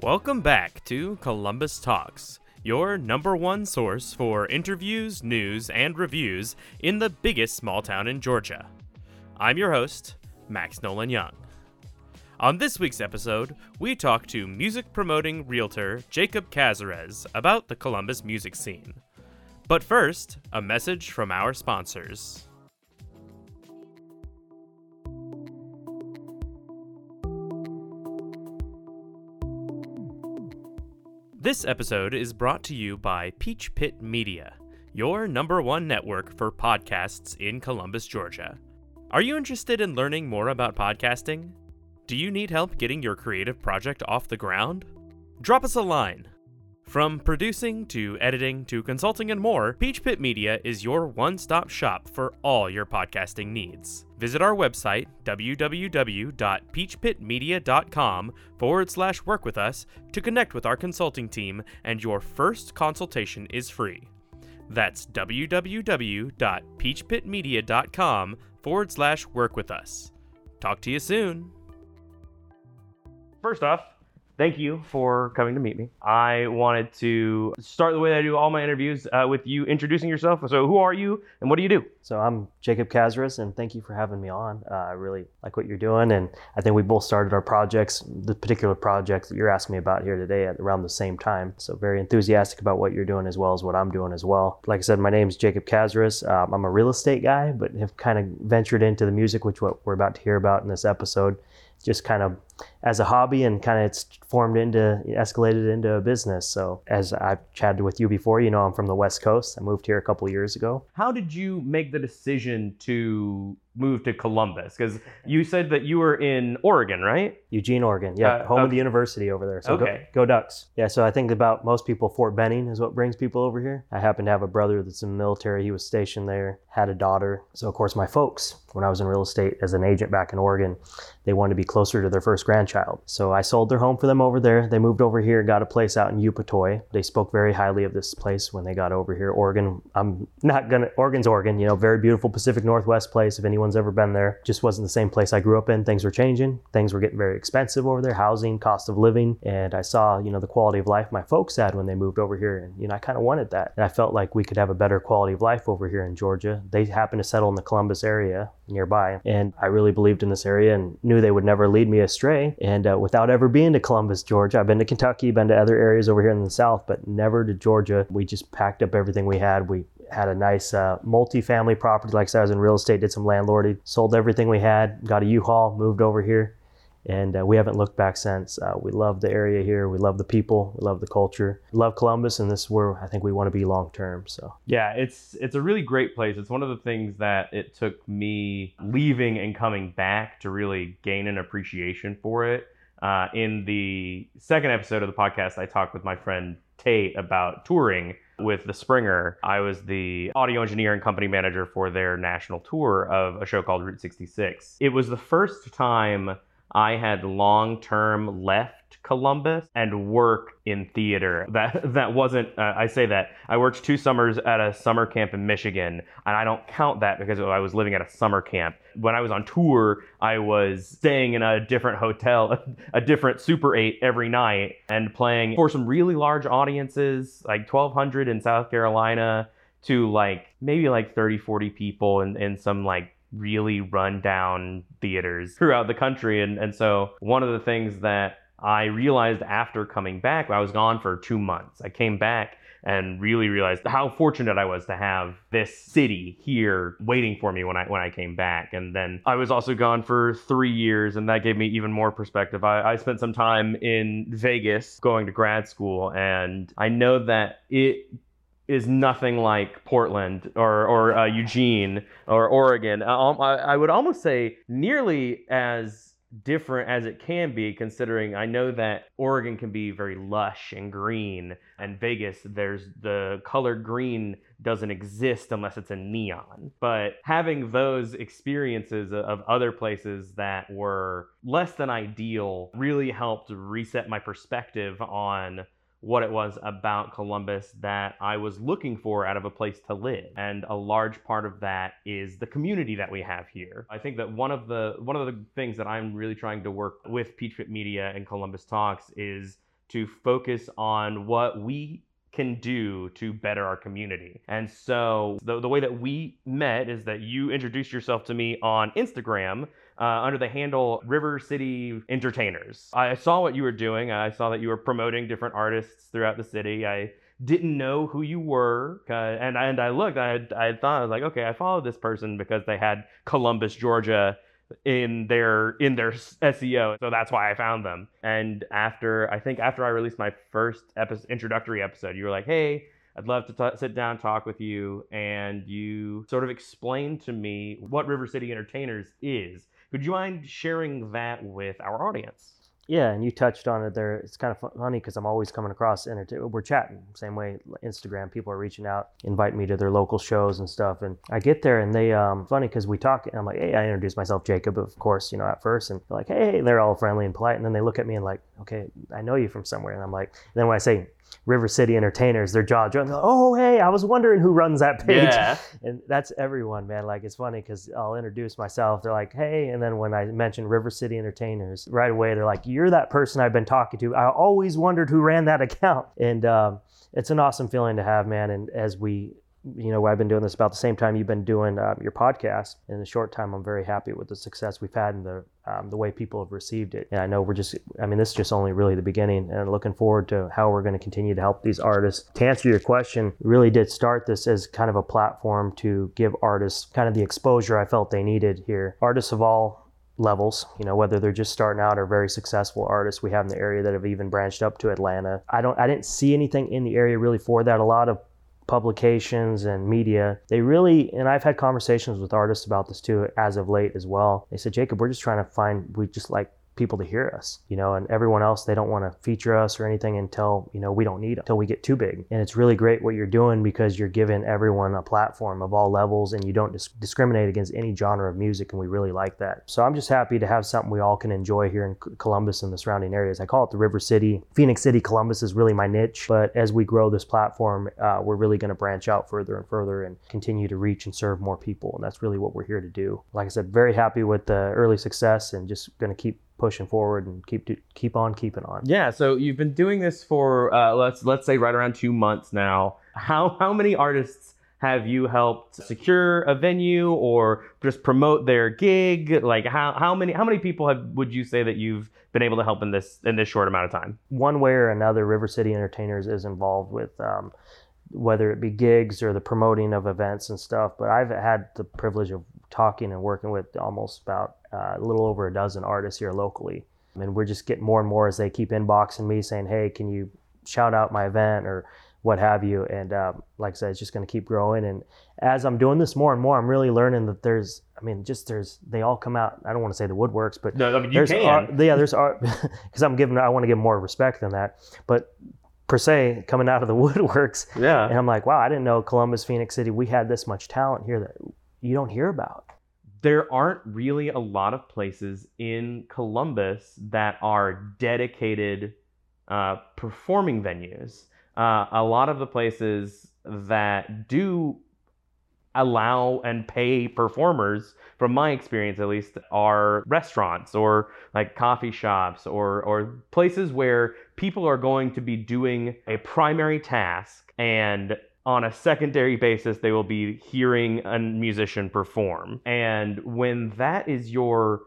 Welcome back to Columbus Talks, your number one source for interviews, news, and reviews in the biggest small town in Georgia. I'm your host, Max Nolan Young. On this week's episode, we talk to music-promoting realtor Jacob Casarez about the Columbus music scene. But first, a message from our sponsors. This episode is brought to you by Peach Pit Media, your number one network for podcasts in Columbus, Georgia. Are you interested in learning more about podcasting? Do you need help getting your creative project off the ground? Drop us a line. From producing to editing to consulting and more, Peach Pit Media is your one-stop shop for all your podcasting needs. Visit our website, www.peachpitmedia.com/work with us, to connect with our consulting team, and your first consultation is free. That's www.peachpitmedia.com/work with us. Talk to you soon. First off, thank you for coming to meet me. I wanted to start the way that I do all my interviews with you introducing yourself. So who are you and what do you do? So I'm Jacob Casarez, and thank you for having me on. I really like what you're doing, and I think we both started our projects, the particular project that you're asking me about here today, at around the same time. So very enthusiastic about what you're doing as well as what I'm doing as well. Like I said, my name's Jacob Casarez. I'm a real estate guy, but have kind of ventured into the music, which what we're about to hear about in this episode, just kind of as a hobby, and kind of it's escalated into a business. So as I've chatted with you before, you know, I'm from the West Coast. I moved here a couple years ago. How did you make the decision to move to Columbus? Because you said that you were in Oregon, right? Eugene, Oregon. Yeah, home of the university over there. So okay. Go Ducks. Yeah, so I think about most people, Fort Benning is what brings people over here. I happen to have a brother that's in the military. He was stationed there, had a daughter. So of course my folks, when I was in real estate as an agent back in Oregon, they wanted to be closer to their first grandchild. So I sold their home for them over there. They moved over here, got a place out in Upatoy. They spoke very highly of this place when they got over here. Oregon's Oregon, you know, very beautiful Pacific Northwest place. If anyone's ever been there, just wasn't the same place I grew up in. Things were changing. Things were getting very expensive over there, housing, cost of living. And I saw, you know, the quality of life my folks had when they moved over here. And, you know, I kind of wanted that. And I felt like we could have a better quality of life over here in Georgia. They happened to settle in the Columbus area nearby. And I really believed in this area and knew they would never lead me astray. And without ever being to Columbus, Georgia, I've been to Kentucky, been to other areas over here in the South, but never to Georgia. We just packed up everything we had. We had a nice multi-family property. Like I said, I was in real estate, did some landlording, sold everything we had, got a U-Haul, moved over here. And we haven't looked back since. We love the area here. We love the people. We love the culture. We love Columbus, and this is where I think we want to be long term. So yeah, it's a really great place. It's one of the things that it took me leaving and coming back to really gain an appreciation for it. In the second episode of the podcast, I talked with my friend Tate about touring with the Springer. I was the audio engineer and company manager for their national tour of a show called Route 66. It was the first time I had long-term left Columbus and worked in theater. That wasn't, I say that, I worked 2 summers at a summer camp in Michigan, and I don't count that because I was living at a summer camp. When I was on tour, I was staying in a different hotel, a different Super 8 every night, and playing for some really large audiences, like 1,200 in South Carolina to like maybe like 30, 40 people in some like really run down theaters throughout the country. And so one of the things that I realized after coming back, I was gone for 2 months. I came back and really realized how fortunate I was to have this city here waiting for me when I came back. And then I was also gone for 3 years, and that gave me even more perspective. I spent some time in Vegas going to grad school, and I know that it is nothing like Portland or Eugene or Oregon. I would almost say nearly as different as it can be, considering I know that Oregon can be very lush and green, and Vegas, there's the color green doesn't exist unless it's a neon. But having those experiences of other places that were less than ideal really helped reset my perspective on what it was about Columbus that I was looking for out of a place to live. And a large part of that is the community that we have here. I think that one of the things that I'm really trying to work with Peach Pit Media and Columbus Talks is to focus on what we can do to better our community. And so the way that we met is that you introduced yourself to me on Instagram under the handle River City Entertainers. I saw what you were doing. I saw that you were promoting different artists throughout the city. I didn't know who you were. And I looked, I thought, I was like, okay, I followed this person because they had Columbus, Georgia in their SEO. So that's why I found them. And after I released my first introductory episode, you were like, hey, I'd love to sit down, talk with you. And you sort of explained to me what River City Entertainers is. Would you mind sharing that with our audience? Yeah, and you touched on it there. It's kind of funny because I'm always coming across, we're chatting, same way Instagram, people are reaching out, inviting me to their local shows and stuff. And I get there and they, funny because we talk and I'm like, hey, I introduce myself, Jacob, of course, at first. And they're like, hey, they're all friendly and polite. And then they look at me and like, okay, I know you from somewhere. And I'm like, and then when I say River City Entertainers, their jaw drops. Oh, hey, I was wondering who runs that page. Yeah. And that's everyone, man. Like, it's funny because I'll introduce myself. They're like, hey. And then when I mention River City Entertainers, right away, they're like, you're that person I've been talking to. I always wondered who ran that account. And it's an awesome feeling to have, man. And as we, I've been doing this about the same time you've been doing your podcast. In a short time, I'm very happy with the success we've had and the way people have received it. And I know this is just only really the beginning, and I'm looking forward to how we're going to continue to help these artists. To answer your question, really did start this as kind of a platform to give artists kind of the exposure I felt they needed here. Artists of all levels, whether they're just starting out or very successful artists we have in the area that have even branched up to Atlanta. I didn't see anything in the area really for that. A lot of publications and media, they really, and I've had conversations with artists about this too as of late as well. They said, Jacob, we just like people to hear us, and everyone else, they don't want to feature us or anything until, we don't need them, until we get too big. And it's really great what you're doing because you're giving everyone a platform of all levels and you don't discriminate against any genre of music. And we really like that. So I'm just happy to have something we all can enjoy here in Columbus and the surrounding areas. I call it the River City. Phoenix City, Columbus is really my niche. But as we grow this platform, we're really going to branch out further and further and continue to reach and serve more people. And that's really what we're here to do. Like I said, very happy with the early success and just going to keep pushing forward and keep on keeping on. Yeah, so you've been doing this for let's say right around 2 months now. How many artists have you helped secure a venue or just promote their gig? Like how many people would you say that you've been able to help in this short amount of time? One way or another, River City Entertainers is involved with whether it be gigs or the promoting of events and stuff. But I've had the privilege of talking and working with almost about a little over a dozen artists here locally. I mean, we're just getting more and more as they keep inboxing me saying, hey, can you shout out my event or what have you? And like I said, it's just going to keep growing. And as I'm doing this more and more, I'm really learning that they all come out. I don't want to say the woodworks, but no, I mean, you can. There's art because I want to give more respect than that. But per se, coming out of the woodworks. Yeah. And I'm like, wow, I didn't know Columbus, Phoenix City, we had this much talent here that you don't hear about. There aren't really a lot of places in Columbus that are dedicated performing venues. A lot of the places that do allow and pay performers, from my experience at least, are restaurants or like coffee shops or places where people are going to be doing a primary task and on a secondary basis, they will be hearing a musician perform. And when that is your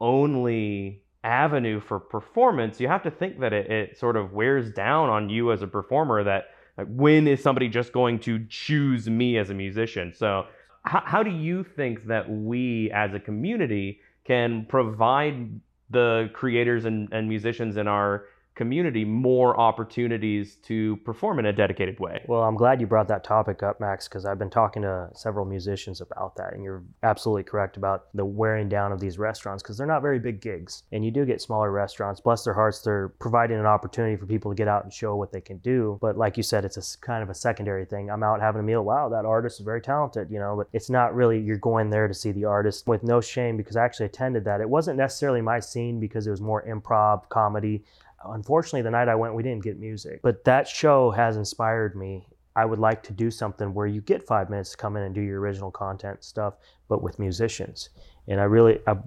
only avenue for performance, you have to think that it sort of wears down on you as a performer that, like, when is somebody just going to choose me as a musician? So how do you think that we as a community can provide the creators and musicians in our community more opportunities to perform in a dedicated way? Well, I'm glad you brought that topic up, Max, because I've been talking to several musicians about that, and you're absolutely correct about the wearing down of these restaurants because they're not very big gigs, and you do get smaller restaurants. Bless their hearts, they're providing an opportunity for people to get out and show what they can do. But like you said, it's a kind of a secondary thing. I'm out having a meal. Wow, that artist is very talented, but it's not really you're going there to see the artist. With no shame, because I actually attended that. It wasn't necessarily my scene because it was more improv comedy. Unfortunately, the night I went, we didn't get music. But that show has inspired me. I would like to do something where you get 5 minutes to come in and do your original content stuff, but with musicians. And I'm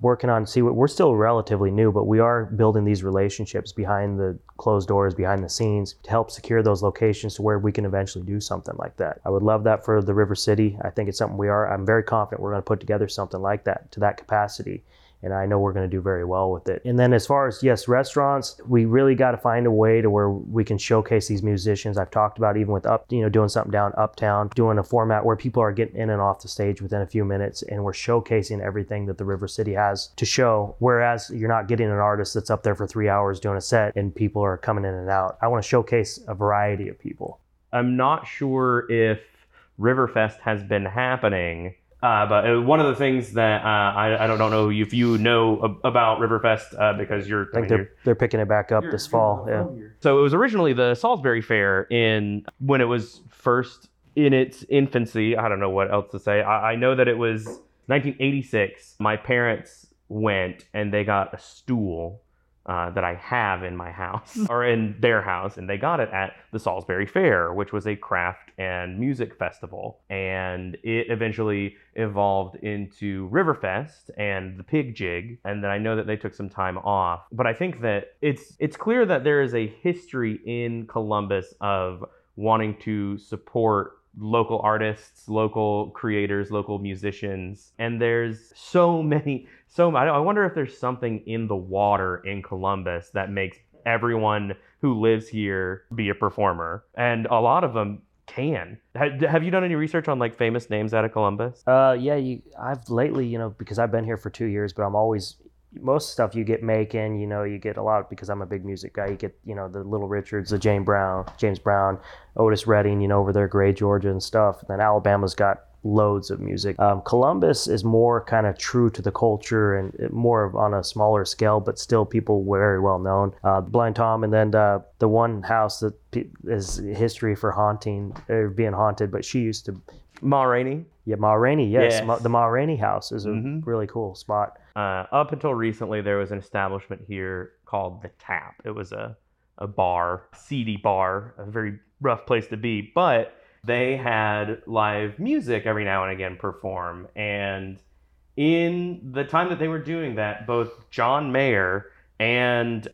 working on, we're still relatively new, but we are building these relationships behind the closed doors, behind the scenes, to help secure those locations to where we can eventually do something like that. I would love that for the River City. I think it's something I'm very confident we're going to put together something like that to that capacity. And I know we're going to do very well with it. And then as far as, yes, restaurants, we really got to find a way to where we can showcase these musicians. I've talked about even with doing something down Uptown, doing a format where people are getting in and off the stage within a few minutes, and we're showcasing everything that the River City has to show, whereas you're not getting an artist that's up there for 3 hours doing a set and people are coming in and out. I want to showcase a variety of people. I'm not sure if Riverfest has been happening, but one of the things that I don't know if you know about Riverfest, because you're... I think they're picking it back up this fall. Yeah. So it was originally the Salisbury Fair when it was first in its infancy. I don't know what else to say. I know that it was 1986. My parents went and they got a stool that I have in my house, or in their house, and they got it at the Salisbury Fair, which was a craft and music festival. And it eventually evolved into Riverfest and the Pig Jig, and then I know that they took some time off. But I think that it's clear that there is a history in Columbus of wanting to support local artists, local creators, local musicians, and there's so many. I wonder if there's something in the water in Columbus that makes everyone who lives here be a performer, and a lot of them can. Have you done any research on like famous names out of Columbus? I've lately, because I've been here for 2 years, but I'm always. Most stuff you get making, you get a lot because I'm a big music guy. You get, the Little Richards, the James Brown, Otis Redding, over there, Gray Georgia and stuff. And then Alabama's got loads of music. Columbus is more kind of true to the culture and more on a smaller scale, but still people very well known. Blind Tom, and then the one house that is history for being haunted, but she used to... Ma Rainey? Yeah, Ma Rainey, yes. The Ma Rainey house is a really cool spot. Up until recently, there was an establishment here called The Tap. It was a bar, seedy bar, a very rough place to be, but they had live music every now and again perform. And in the time that they were doing that, both John Mayer and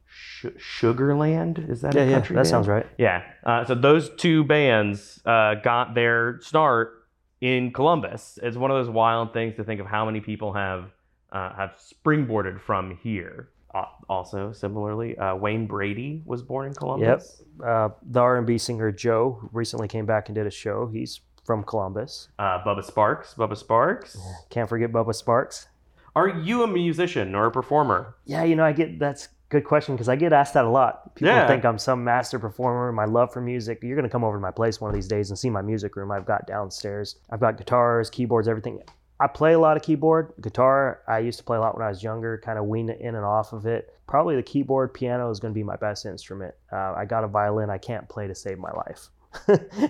Sugar Land, is that a country band? That sounds right. Yeah. So those two bands got their start in Columbus. It's one of those wild things to think of how many people have springboarded from here. Also, similarly, Wayne Brady was born in Columbus. Yep. The R&B singer Joe, who recently came back and did a show. He's from Columbus. Bubba Sparks. Yeah, can't forget Bubba Sparks. Are you a musician or a performer? Yeah, that's a good question because I get asked that a lot. People think I'm some master performer, my love for music. You're going to come over to my place one of these days and see my music room I've got downstairs. I've got guitars, keyboards, everything. I play a lot of keyboard, guitar. I used to play a lot when I was younger, kind of weaned in and off of it. Probably the keyboard, piano is going to be my best instrument. I got a violin I can't play to save my life.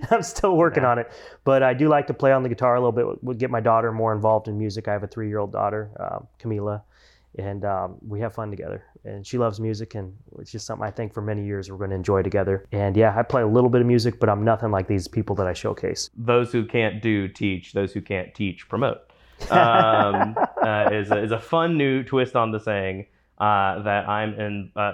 I'm still working on it, but I do like to play on the guitar a little bit. Would get my daughter more involved in music. I have a 3-year-old daughter, Camila, and we have fun together. And she loves music, and it's just something I think for many years we're going to enjoy together. And yeah, I play a little bit of music, but I'm nothing like these people that I showcase. Those who can't do, teach. Those who can't teach, promote. Is a fun new twist on the saying that I'm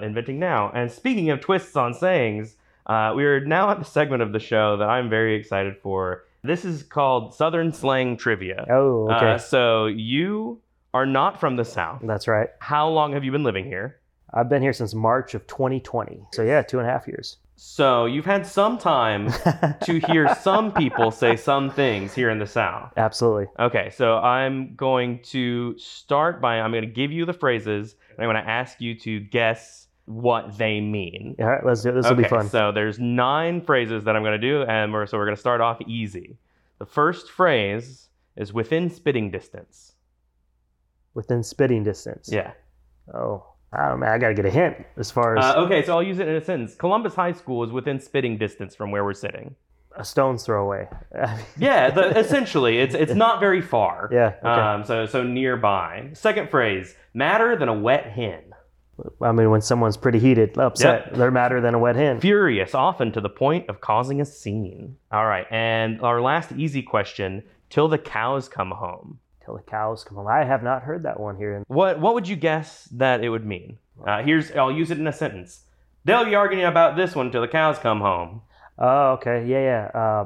inventing now. And speaking of twists on sayings, we are now at the segment of the show that I'm very excited for. This is called Southern Slang Trivia. Oh, okay. So you are not from the South. That's right. How long have you been living here? I've been here since March of 2020. So yeah, 2.5 years. So you've had some time to hear some people say some things here in the South. Absolutely. Okay, so I'm going to start by, I'm going to give you the phrases, and I'm going to ask you to guess what they mean. All right, let's do it. This will be fun. So there's 9 phrases that I'm going to do, and we're going to start off easy. The first phrase is within spitting distance. Within spitting distance? Yeah. Oh. I don't know, I got to get a hint as far as... okay, so I'll use it in a sentence. Columbus High School is within spitting distance from where we're sitting. A stone's throw away. Yeah, essentially. It's not very far. Yeah. Okay. So nearby. Second phrase, madder than a wet hen. I mean, when someone's pretty heated, upset, they're madder than a wet hen. Furious, often to the point of causing a scene. All right, and our last easy question, till the cows come home. Till the cows come home. I have not heard that one here. What would you guess that it would mean? I'll use it in a sentence. They'll be arguing about this one till the cows come home. Oh, okay, yeah.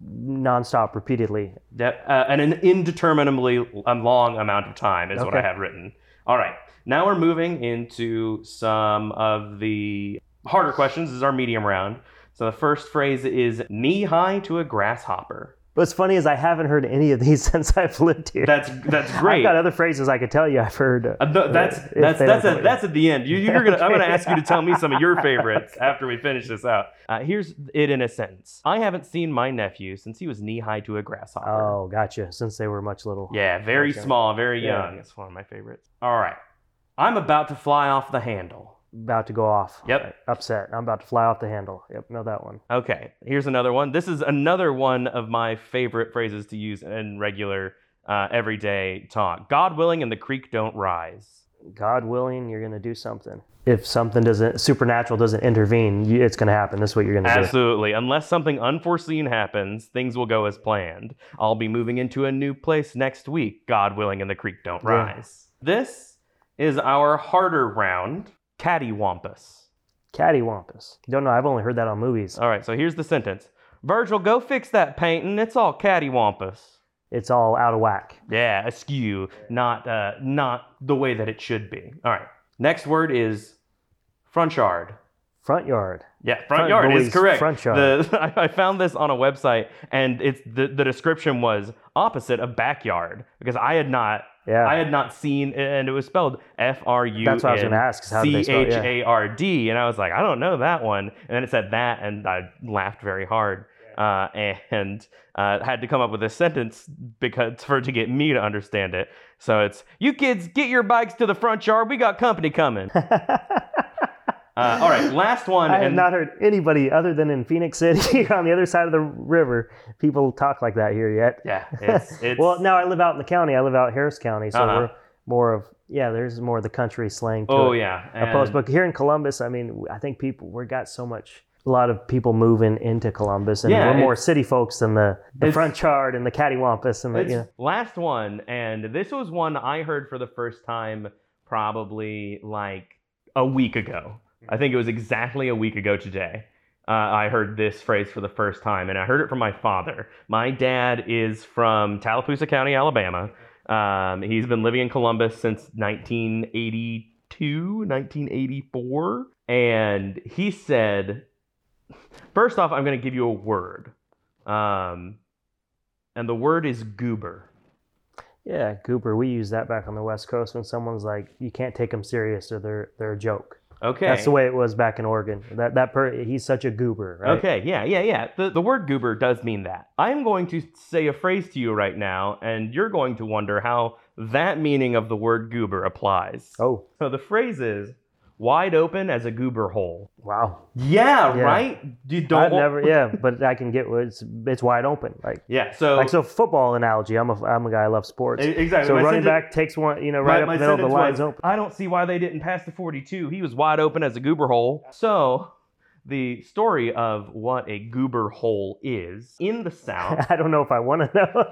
Non-stop, repeatedly. And an indeterminably long amount of time is what I have written. All right. Now we're moving into some of the harder questions. This is our medium round. So the first phrase is knee-high to a grasshopper. What's funny is I haven't heard any of these since I've lived here. That's great. I've got other phrases I could tell you I've heard. That's at the end. I'm going to ask you to tell me some of your favorites after we finish this out. Here's it in a sentence. I haven't seen my nephew since he was knee-high to a grasshopper. Oh, gotcha. Since they were much little. Yeah, very small, very young. That's one of my favorites. All right. I'm about to fly off the handle. About to go off. Yep. Right. Upset. I'm about to fly off the handle. Yep. Know that one. Okay. Here's another one. This is another one of my favorite phrases to use in regular, everyday talk. God willing and the creek don't rise. God willing, you're going to do something. If something supernatural doesn't intervene, it's going to happen. That's what you're going to do. Absolutely. Unless something unforeseen happens, things will go as planned. I'll be moving into a new place next week. God willing and the creek don't rise. Yeah. This is our harder round, cattywampus. Cattywampus. Don't know, I've only heard that on movies. All right, so here's the sentence. Virgil, go fix that painting. It's all cattywampus. It's all out of whack. Yeah, askew, not the way that it should be. All right, next word is front yard. Front yard. Yeah, front yard is correct. Front yard. I found this on a website, and it's the description was opposite of backyard, because I had not seen, and it was spelled F-R-U-N. That's what I was going to ask. C-H-A-R-D, and I was like, I don't know that one. And then it said that, and I laughed very hard and had to come up with a sentence to get me to understand it. So it's, you kids, get your bikes to the front yard. We got company coming. All right, last one. I have not heard anybody other than in Phoenix City on the other side of the river. People talk like that here yet. Yeah. It's well, now I live out in the county. I live out Harris County, so we're more of, there's more of the country slang to it. Yeah. But here in Columbus, I mean, I think a lot of people moving into Columbus, and we're more city folks than the front yard and the cattywampus. And last one, and this was one I heard for the first time probably like a week ago. I think it was exactly a week ago today. I heard this phrase for the first time, and I heard it from my father. My dad is from Tallapoosa County, Alabama. He's been living in Columbus since 1982, 1984. And he said, first off, I'm going to give you a word. And the word is goober. Yeah, goober. We use that back on the West Coast when someone's like, you can't take them serious or they're a joke. Okay. That's the way it was back in Oregon. He's such a goober, right? Okay, yeah. The word goober does mean that. I'm going to say a phrase to you right now, and you're going to wonder how that meaning of the word goober applies. Oh. So the phrase is, wide open as a goober hole. Wow. Yeah. Right? You don't... but I can get... It's wide open. Like, yeah, so... Like, so football analogy. I'm a guy, I love sports. Exactly. So my running back takes one, right up the middle, the line's open. I don't see why they didn't pass the 42. He was wide open as a goober hole. So... The story of what a goober hole is in the South. I don't know if I want to know.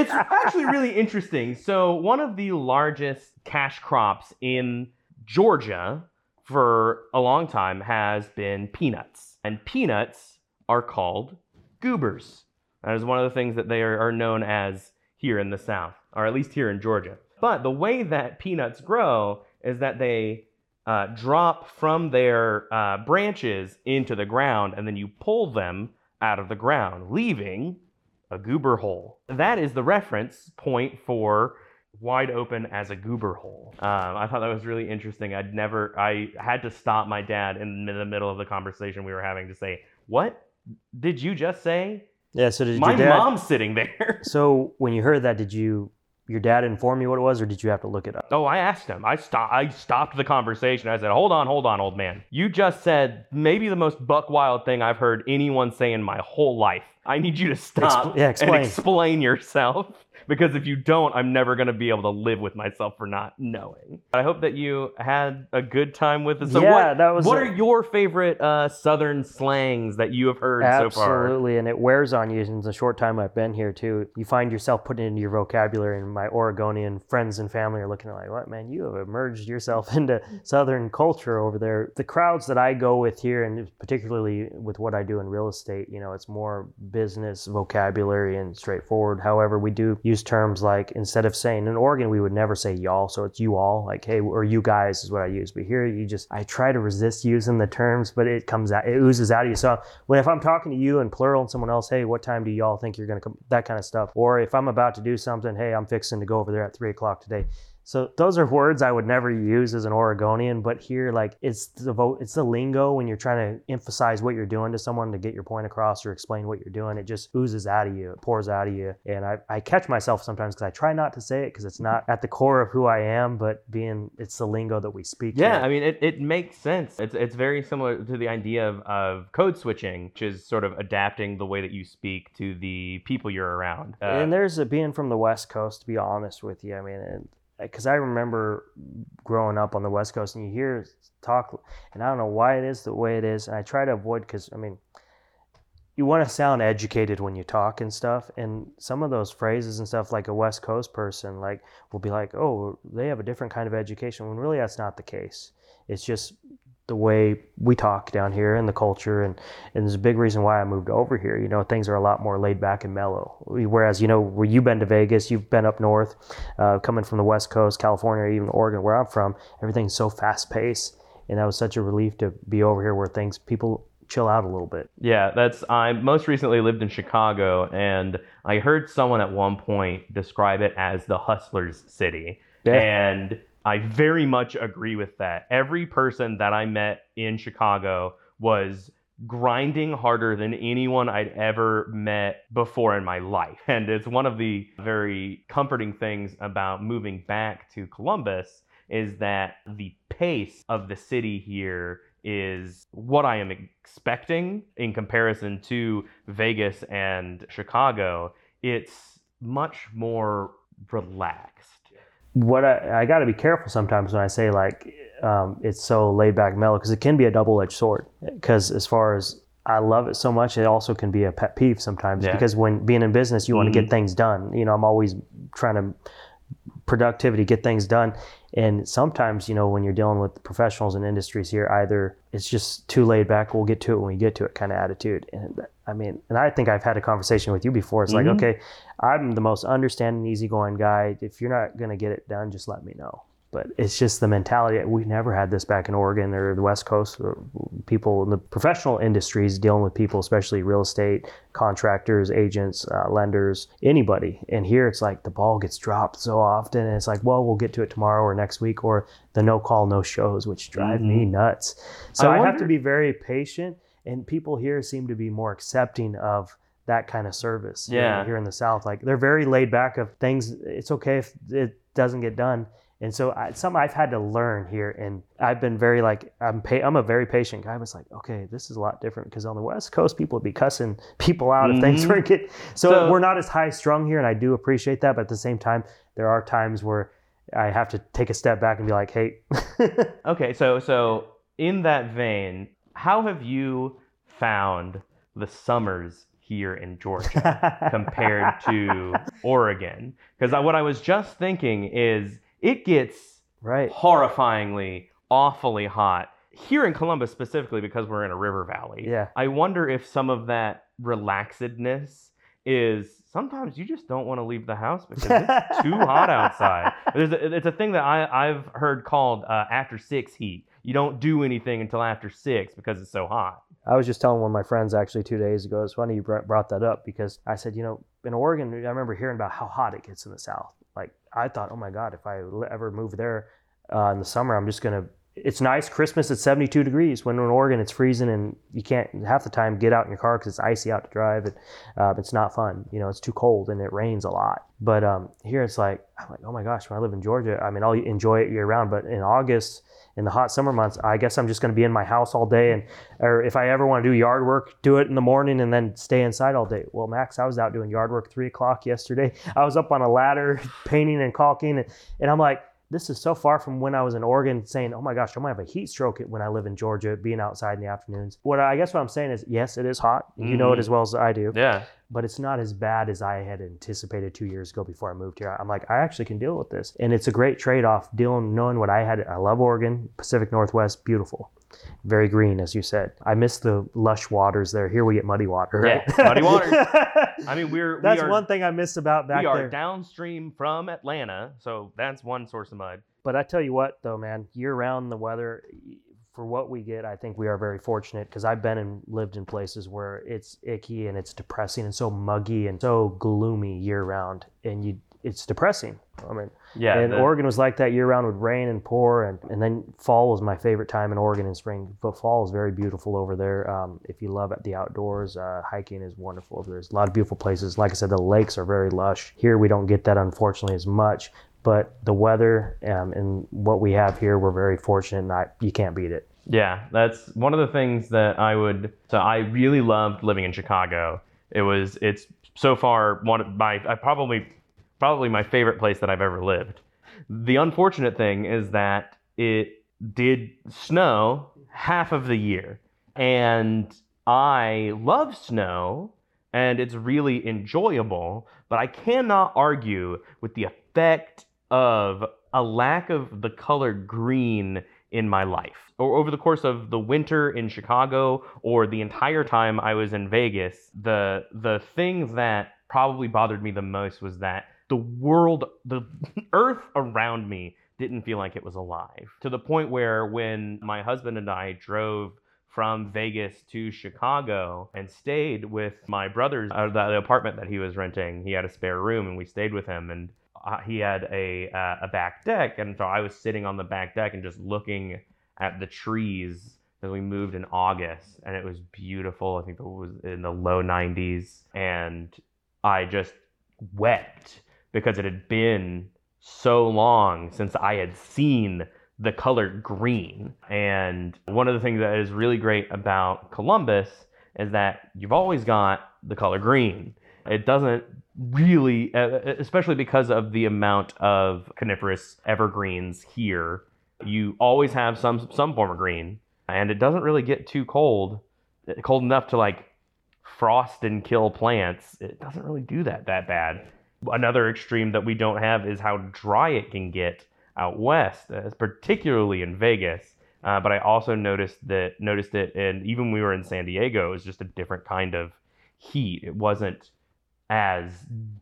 It's actually really interesting. So one of the largest cash crops in Georgia... for a long time has been peanuts, and peanuts are called goobers. That is one of the things that they are known as here in the South, or at least here in Georgia. But the way that peanuts grow is that they drop from their branches into the ground, and then you pull them out of the ground, leaving a goober hole. That is the reference point for wide open as a goober hole. I thought that was really interesting. I had to stop my dad in the middle of the conversation we were having to say, what did you just say? Yeah, so did your dad... My mom's sitting there. So when you heard that, did your dad inform you what it was, or did you have to look it up? Oh, I asked him. I stopped the conversation. I said, hold on, old man. You just said maybe the most buck wild thing I've heard anyone say in my whole life. I need you to stop and explain yourself. Because if you don't, I'm never going to be able to live with myself for not knowing. I hope that you had a good time with us. So yeah, what are your favorite Southern slangs that you have heard so far? Absolutely, and it wears on you in the short time I've been here, too. You find yourself putting it into your vocabulary, and my Oregonian friends and family are looking at like, what, man, you have emerged yourself into Southern culture over there. The crowds that I go with here, and particularly with what I do in real estate, you know, it's more business vocabulary and straightforward. However, we do use terms like, instead of saying in Oregon we would never say y'all, so it's you all, like hey, or you guys is what I use. But here you just, I try to resist using the terms, but it comes out, it oozes out of you. So when if I'm talking to you in plural and someone else, hey, what time do y'all think you're gonna come, that kind of stuff. Or if I'm about to do something, hey, I'm fixing to go over there at 3 o'clock today. So those are words I would never use as an Oregonian, but here, like, it's the lingo when you're trying to emphasize what you're doing to someone to get your point across or explain what you're doing. It just oozes out of you, it pours out of you. And I catch myself sometimes because I try not to say it because it's not at the core of who I am, but it's the lingo that we speak. Yeah, here. I mean, it makes sense. It's very similar to the idea of code switching, which is sort of adapting the way that you speak to the people you're around. And there's being from the West Coast, to be honest with you, I mean, because I remember growing up on the West Coast and you hear talk, and I don't know why it is the way it is. And I try to avoid, because I mean, you want to sound educated when you talk and stuff. And some of those phrases and stuff, like a West Coast person, like will be like, oh, they have a different kind of education, when really that's not the case. It's just the way we talk down here and the culture, and there's a big reason why I moved over here. You know, things are a lot more laid back and mellow, whereas, you know, where you've been to Vegas, you've been up north, coming from the West Coast, California, or even Oregon, where I'm from, everything's so fast paced, and that was such a relief to be over here where people chill out a little bit. Yeah, I most recently lived in Chicago, and I heard someone at one point describe it as the hustler's city. Yeah. And I very much agree with that. Every person that I met in Chicago was grinding harder than anyone I'd ever met before in my life. And it's one of the very comforting things about moving back to Columbus is that the pace of the city here is what I am expecting in comparison to Vegas and Chicago. It's much more relaxed. What I got to be careful sometimes when I say like it's so laid back mellow, because it can be a double-edged sword, because as far as I love it so much, it also can be a pet peeve sometimes. Yeah. Because when being in business, you want to get things done. You know, I'm always trying to productivity, get things done. And sometimes, you know, when you're dealing with professionals and industries here, either it's just too laid back, we'll get to it when we get to it kind of attitude. And I mean, and I think I've had a conversation with you before. It's like, okay, I'm the most understanding, easygoing guy. If you're not going to get it done, just let me know. But it's just the mentality. We've never had this back in Oregon or the West Coast. People in the professional industries dealing with people, especially real estate, contractors, agents, lenders, anybody. And here it's like the ball gets dropped so often. And it's like, well, we'll get to it tomorrow or next week, or the no call, no shows, which drive me nuts. So I have to be very patient. And people here seem to be more accepting of that kind of service. Yeah. You know, here in the South, like they're very laid back of things. It's okay if it doesn't get done. And so it's something I've had to learn here, and I've been very like, I'm a very patient guy. I was like, okay, this is a lot different, because on the West Coast, people would be cussing people out if things weren't good. So we're not as high strung here, and I do appreciate that. But at the same time, there are times where I have to take a step back and be like, hey. Okay, so in that vein, how have you found the summers here in Georgia compared to Oregon? Because what I was just thinking is, it gets horrifyingly, awfully hot here in Columbus specifically, because we're in a river valley. Yeah. I wonder if some of that relaxedness is sometimes you just don't want to leave the house because it's too hot outside. It's a thing that I've heard called after six heat. You don't do anything until after six because it's so hot. I was just telling one of my friends actually 2 days ago. It's funny you brought that up, because I said, you know, in Oregon, I remember hearing about how hot it gets in the South. Like I thought, oh my God, if I ever move there in the summer, I'm just going to it's nice. Christmas, it's 72 degrees. When in Oregon, it's freezing, and you can't half the time get out in your car because it's icy out to drive. And, it's not fun. You know, it's too cold, and it rains a lot. But here, it's like, I'm like, oh my gosh, when I live in Georgia, I mean, I'll enjoy it year round. But in August, in the hot summer months, I guess I'm just going to be in my house all day. And or if I ever want to do yard work, do it in the morning and then stay inside all day. Well, Max, I was out doing yard work 3 o'clock yesterday. I was up on a ladder painting and caulking, and I'm like, this is so far from when I was in Oregon saying, oh my gosh, I'm gonna have a heat stroke when I live in Georgia, being outside in the afternoons. What I'm saying is, yes, it is hot. You know it as well as I do. Yeah. But it's not as bad as I had anticipated 2 years ago before I moved here. I'm like, I actually can deal with this. And it's a great trade-off, dealing, knowing what I had. I love Oregon, Pacific Northwest, beautiful. Very green, as you said. I miss the lush waters there. Here we get muddy water. Right? Yeah, muddy water. I mean, that's one thing I miss about back there. We are downstream from Atlanta, so that's one source of mud. But I tell you what, though, man, year-round the weather, for what we get, I think we are very fortunate, because I've been and lived in places where it's icky and it's depressing and so muggy and so gloomy year-round, and it's depressing. I mean, yeah, and Oregon was like that year round, would rain and pour, and then fall was my favorite time in Oregon in spring. But fall is very beautiful over there. If you love the outdoors, hiking is wonderful over there. There's a lot of beautiful places. Like I said, the lakes are very lush. Here we don't get that, unfortunately, as much. But the weather and what we have here, we're very fortunate. And you can't beat it. Yeah, that's one of the things that I really loved living in Chicago. It's so far one of probably my favorite place that I've ever lived. The unfortunate thing is that it did snow half of the year, and I love snow and it's really enjoyable, but I cannot argue with the effect of a lack of the color green in my life. Or over the course of the winter in Chicago or the entire time I was in Vegas, the thing that probably bothered me the most was that the earth around me didn't feel like it was alive. To the point where when my husband and I drove from Vegas to Chicago and stayed with my brother's, the apartment that he was renting, he had a spare room and we stayed with him, and he had a back deck. And so I was sitting on the back deck and just looking at the trees as we moved in August, and it was beautiful. I think it was in the low 90s, and I just wept, because it had been so long since I had seen the color green. And one of the things that is really great about Columbus is that you've always got the color green. It doesn't really, especially because of the amount of coniferous evergreens here, you always have some form of green, and it doesn't really get too cold enough to like frost and kill plants. It doesn't really do that bad. Another extreme that we don't have is how dry it can get out west, particularly in Vegas. But I also noticed it, and even when we were in San Diego, it was just a different kind of heat. It wasn't as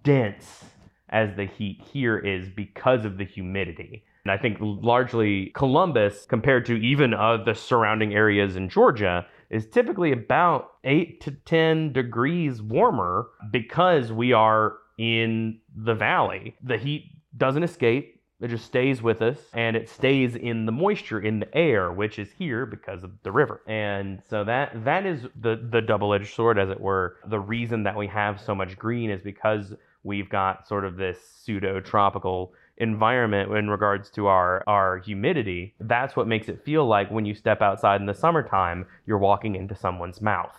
dense as the heat here is because of the humidity. And I think largely Columbus, compared to even the surrounding areas in Georgia, is typically about 8 to 10 degrees warmer because we are in the valley. The heat doesn't escape, it just stays with us, and it stays in the moisture in the air, which is here because of the river. And so that is the double-edged sword, as it were. The reason that we have so much green is because we've got sort of this pseudo-tropical environment in regards to our humidity. That's what makes it feel like when you step outside in the summertime, you're walking into someone's mouth.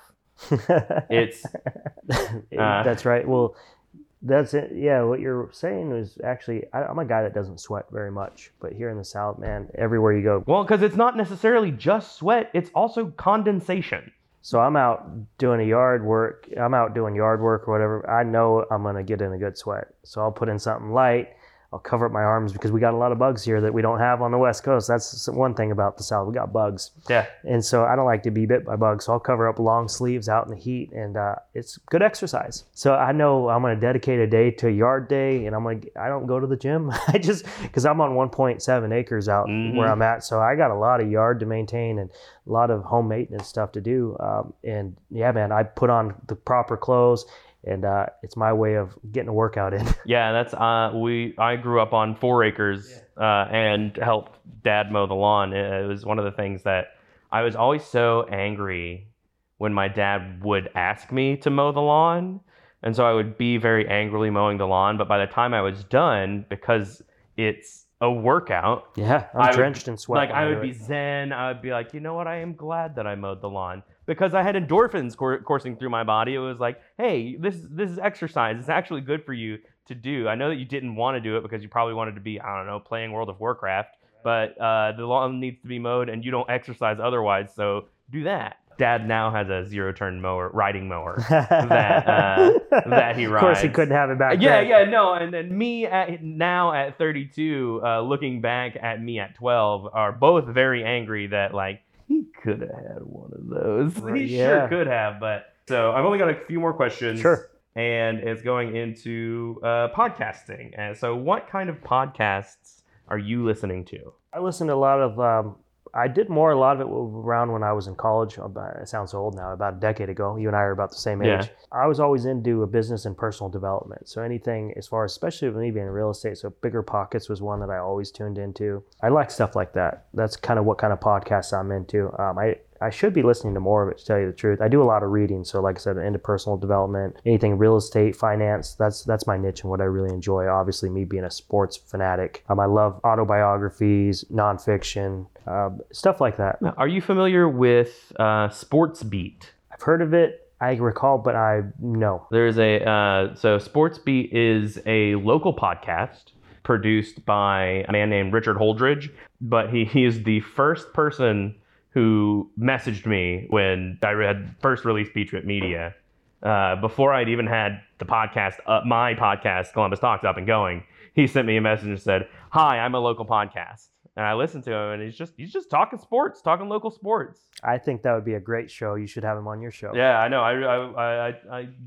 It's that's right. Well, that's it. Yeah, what you're saying is actually, I'm a guy that doesn't sweat very much, but here in the South, man, everywhere you go. Well, because it's not necessarily just sweat, it's also condensation. So I'm out doing yard work or whatever. I know I'm going to get in a good sweat. So I'll put in something light. I'll cover up my arms because we got a lot of bugs here that we don't have on the West Coast. That's one thing about the South. We got bugs. Yeah. And so I don't like to be bit by bugs. So I'll cover up long sleeves out in the heat, and it's good exercise. So I know I'm going to dedicate a day to a yard day, and I don't go to the gym. I just, because I'm on 1.7 acres out where I'm at. So I got a lot of yard to maintain and a lot of home maintenance stuff to do. And yeah, man, I put on the proper clothes. And it's my way of getting a workout in. Yeah, that's I grew up on 4 acres and helped Dad mow the lawn. It was one of the things that I was always so angry when my dad would ask me to mow the lawn. And so I would be very angrily mowing the lawn. But by the time I was done, because it's a workout. Yeah, I'm drenched in sweat. Like, I would be zen. I would be like, you know what? I am glad that I mowed the lawn. Because I had endorphins coursing through my body. It was like, hey, this is exercise. It's actually good for you to do. I know that you didn't want to do it because you probably wanted to be, I don't know, playing World of Warcraft. But the lawn needs to be mowed, and you don't exercise otherwise, so do that. Dad now has a zero-turn riding mower that that he rides. Of course, he couldn't have it back then. Yeah, no. And then me now at 32, looking back at me at 12, are both very angry that, like, he could have had one of those. Right, he sure could have. But so I've only got a few more questions. Sure. And it's going into podcasting. And so, what kind of podcasts are you listening to? I listen to a lot of. I did a lot of it around when I was in college. It sounds so old now, about a decade ago. You and I are about the same age. Yeah. I was always into business and personal development. So anything as far as, especially with me being in real estate, so Bigger Pockets was one that I always tuned into. I like stuff like that. That's kind of what kind of podcasts I'm into. I should be listening to more of it, to tell you the truth. I do a lot of reading. So like I said, into personal development, anything real estate, finance, that's my niche and what I really enjoy. Obviously, me being a sports fanatic. I love autobiographies, nonfiction, stuff like that. Now, are you familiar with Sports Beat? I've heard of it. I recall, but no. There's a, so Sports Beat is a local podcast produced by a man named Richard Holdridge, but he is the first person who messaged me when I had first released Peach Pit Media, before I'd even had the podcast, my podcast, Columbus Talks, up and going. He sent me a message and said, "Hi, I'm a local podcast." And I listened to him, and he's just talking sports, talking local sports. I think that would be a great show. You should have him on your show. Yeah, I know. I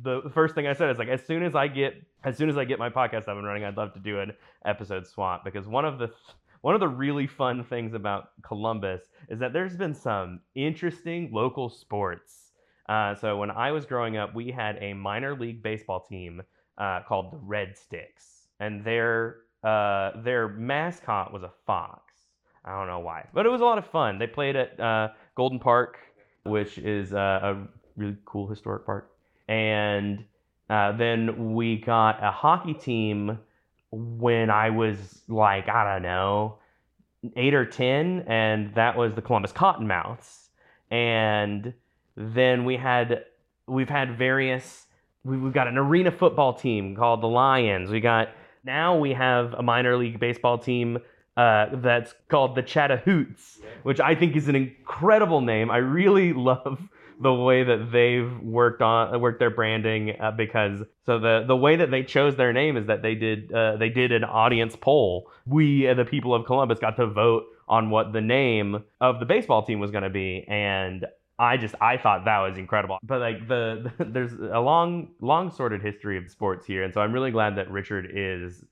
the first thing I said is, like, as soon as I get my podcast up and running, I'd love to do an episode swap, because one of the really fun things about Columbus is that there's been some interesting local sports. So when I was growing up, we had a minor league baseball team called the Red Sticks. And their mascot was a fox. I don't know why, but it was a lot of fun. They played at Golden Park, which is a really cool historic park. And then we got a hockey team when I was, like, I don't know, 8 or 10, and that was the Columbus Cottonmouths. And then we've had various. We've got an arena football team called the Lions. Now we have a minor league baseball team that's called the Chattahoots, which I think is an incredible name. I really love the way that they've worked their branding, because so the way that they chose their name is that they did an audience poll. We, the people of Columbus, got to vote on what the name of the baseball team was going to be, and I thought that was incredible. But like there's a long sordid history of sports here, and so I'm really glad that Richard is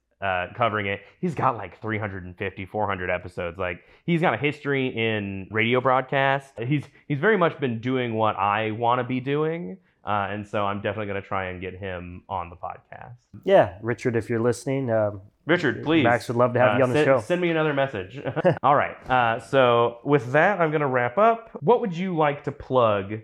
covering it. He's got like 350, 400 episodes. Like, he's got a history in radio broadcast. He's very much been doing what I want to be doing. And so I'm definitely going to try and get him on the podcast. Yeah. Richard, if you're listening, Richard, please. Max would love to have you on the show. Send me another message. All right. So with that, I'm going to wrap up. What would you like to plug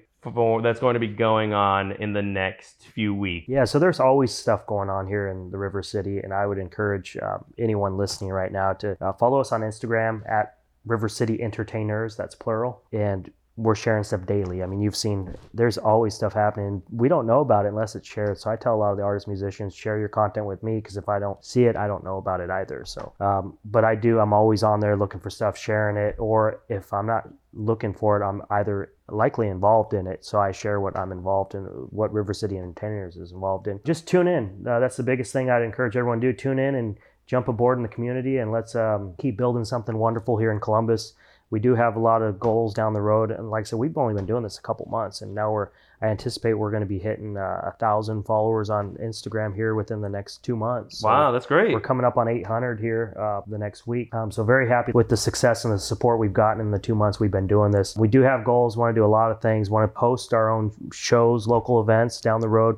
that's going to be going on in the next few weeks? Yeah, so there's always stuff going on here in the River City, and I would encourage anyone listening right now to follow us on Instagram at River City Entertainers, that's plural, and we're sharing stuff daily. I mean, you've seen there's always stuff happening. We don't know about it unless it's shared. So I tell a lot of the artists, musicians, share your content with me, because if I don't see it, I don't know about it either. So, but I do. I'm always on there looking for stuff, sharing it, or if I'm not looking for it, I'm either likely involved in it. So I share what I'm involved in, what River City Entertainers is involved in. Just tune in. That's the biggest thing I'd encourage everyone to do. Tune in and jump aboard in the community, and let's keep building something wonderful here in Columbus. We do have a lot of goals down the road. And like I said, we've only been doing this a couple months, and now we're I anticipate we're going to be hitting 1,000 followers on Instagram here within the next 2 months. So wow, that's great. We're coming up on 800 here the next week. So very happy with the success and the support we've gotten in the 2 months we've been doing this. We do have goals, want to do a lot of things, want to host our own shows, local events down the road,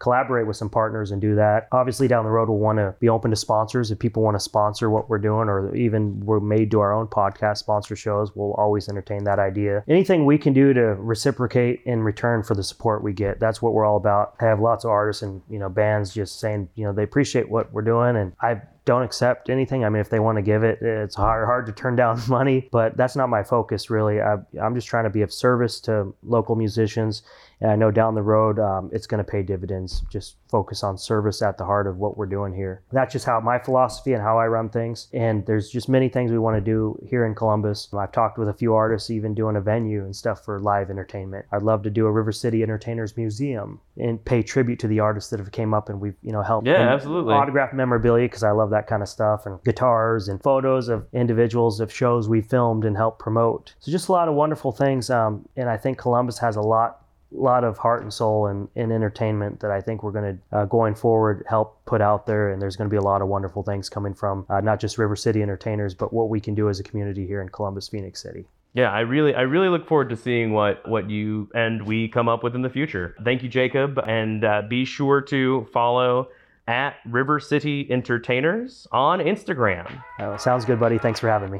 collaborate with some partners and do that. Obviously down the road, we'll want to be open to sponsors. If people want to sponsor what we're doing, or even we're made to our own podcast sponsor shows, we'll always entertain that idea. Anything we can do to reciprocate in return for the support we get, that's what we're all about. I have lots of artists and bands just saying they appreciate what we're doing, and I don't accept anything. I mean, if they want to give it, it's hard to turn down money, but that's not my focus really. I'm just trying to be of service to local musicians, and I know down the road it's going to pay dividends. Just focus on service at the heart of what we're doing here. That's just how my philosophy and how I run things, and there's just many things we want to do here in Columbus. I've talked with a few artists even doing a venue and stuff for live entertainment. I'd love to do a River City Entertainers Museum and pay tribute to the artists that have came up and we've helped. Yeah, absolutely. Autograph memorabilia, because I love that kind of stuff, and guitars and photos of individuals of shows we filmed and helped promote. So just a lot of wonderful things, and I think Columbus has a lot of heart and soul in entertainment that I think we're going to going forward help put out there, and there's going to be a lot of wonderful things coming from not just River City Entertainers, but what we can do as a community here in Columbus, Phoenix City. Yeah, I really look forward to seeing what you and we come up with in the future. Thank you, Jacob, and be sure to follow at River City Entertainers on Instagram. Sounds good, buddy. Thanks for having me.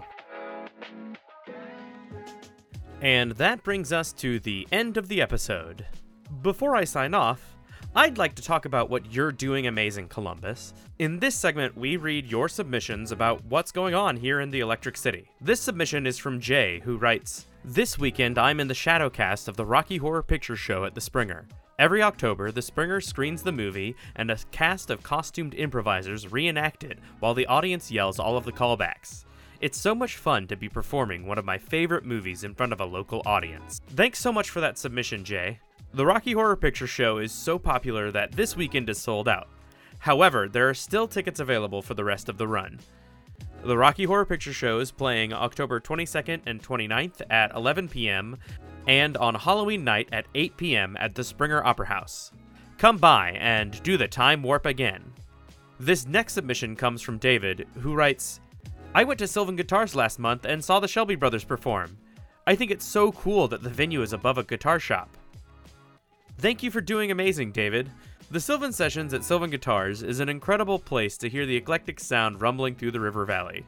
And that brings us to the end of the episode. Before I sign off, I'd like to talk about what you're doing amazing, Columbus. In this segment, we read your submissions about what's going on here in the Electric City. This submission is from Jay, who writes, "This weekend, I'm in the shadowcast of the Rocky Horror Picture Show at the Springer. Every October, the Springer screens the movie, and a cast of costumed improvisers reenact it while the audience yells all of the callbacks. It's so much fun to be performing one of my favorite movies in front of a local audience." Thanks so much for that submission, Jay. The Rocky Horror Picture Show is so popular that this weekend is sold out. However, there are still tickets available for the rest of the run. The Rocky Horror Picture Show is playing October 22nd and 29th at 11 p.m., and on Halloween night at 8 p.m. at the Springer Opera House. Come by and do the time warp again. This next submission comes from David, who writes, "I went to Sylvan Guitars last month and saw the Shelby Brothers perform. I think it's so cool that the venue is above a guitar shop." Thank you for doing amazing, David. The Sylvan Sessions at Sylvan Guitars is an incredible place to hear the eclectic sound rumbling through the River Valley.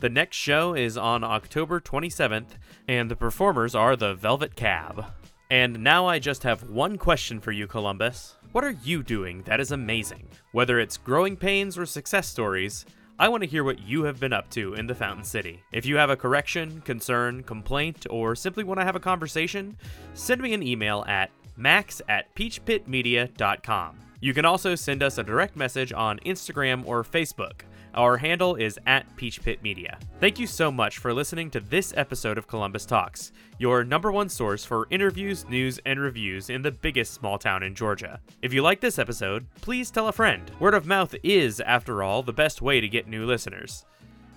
The next show is on October 27th, and the performers are the Velvet Cab. And now I just have one question for you, Columbus. What are you doing that is amazing? Whether it's growing pains or success stories, I want to hear what you have been up to in the Fountain City. If you have a correction, concern, complaint, or simply want to have a conversation, send me an email at max@peachpitmedia.com. You can also send us a direct message on Instagram or Facebook. Our handle is @PeachPitMedia. Thank you so much for listening to this episode of Columbus Talks, your number one source for interviews, news, and reviews in the biggest small town in Georgia. If you like this episode, please tell a friend. Word of mouth is, after all, the best way to get new listeners.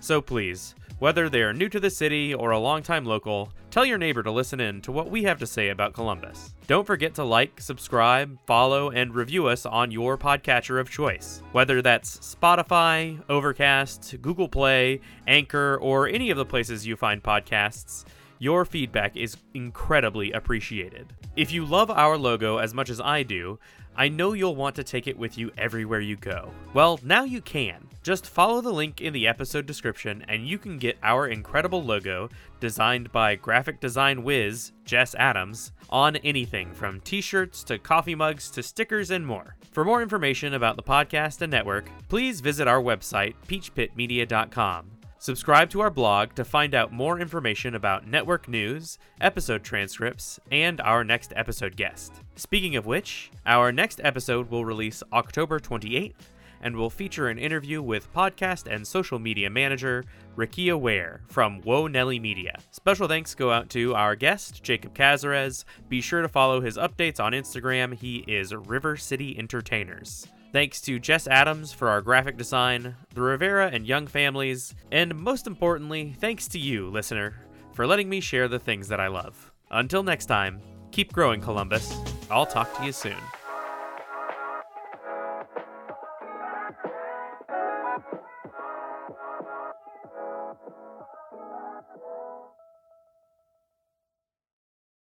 So please, whether they are new to the city or a longtime local, tell your neighbor to listen in to what we have to say about Columbus. Don't forget to like, subscribe, follow, and review us on your podcatcher of choice, whether that's Spotify, Overcast, Google Play, Anchor, or any of the places you find podcasts. Your feedback is incredibly appreciated. If you love our logo as much as I do, I know you'll want to take it with you everywhere you go. Well, now you can. Just follow the link in the episode description and you can get our incredible logo, designed by graphic design whiz Jess Adams, on anything from t-shirts to coffee mugs to stickers and more. For more information about the podcast and network, please visit our website, peachpitmedia.com. Subscribe to our blog to find out more information about network news, episode transcripts, and our next episode guest. Speaking of which, our next episode will release October 28th and will feature an interview with podcast and social media manager Rikia Ware from Woe Nelly Media. Special thanks go out to our guest, Jacob Casarez. Be sure to follow his updates on Instagram. He is River City Entertainers. Thanks to Jess Adams for our graphic design, the Rivera and Young families, and most importantly, thanks to you, listener, for letting me share the things that I love. Until next time, Keep growing, Columbus. I'll talk to you soon.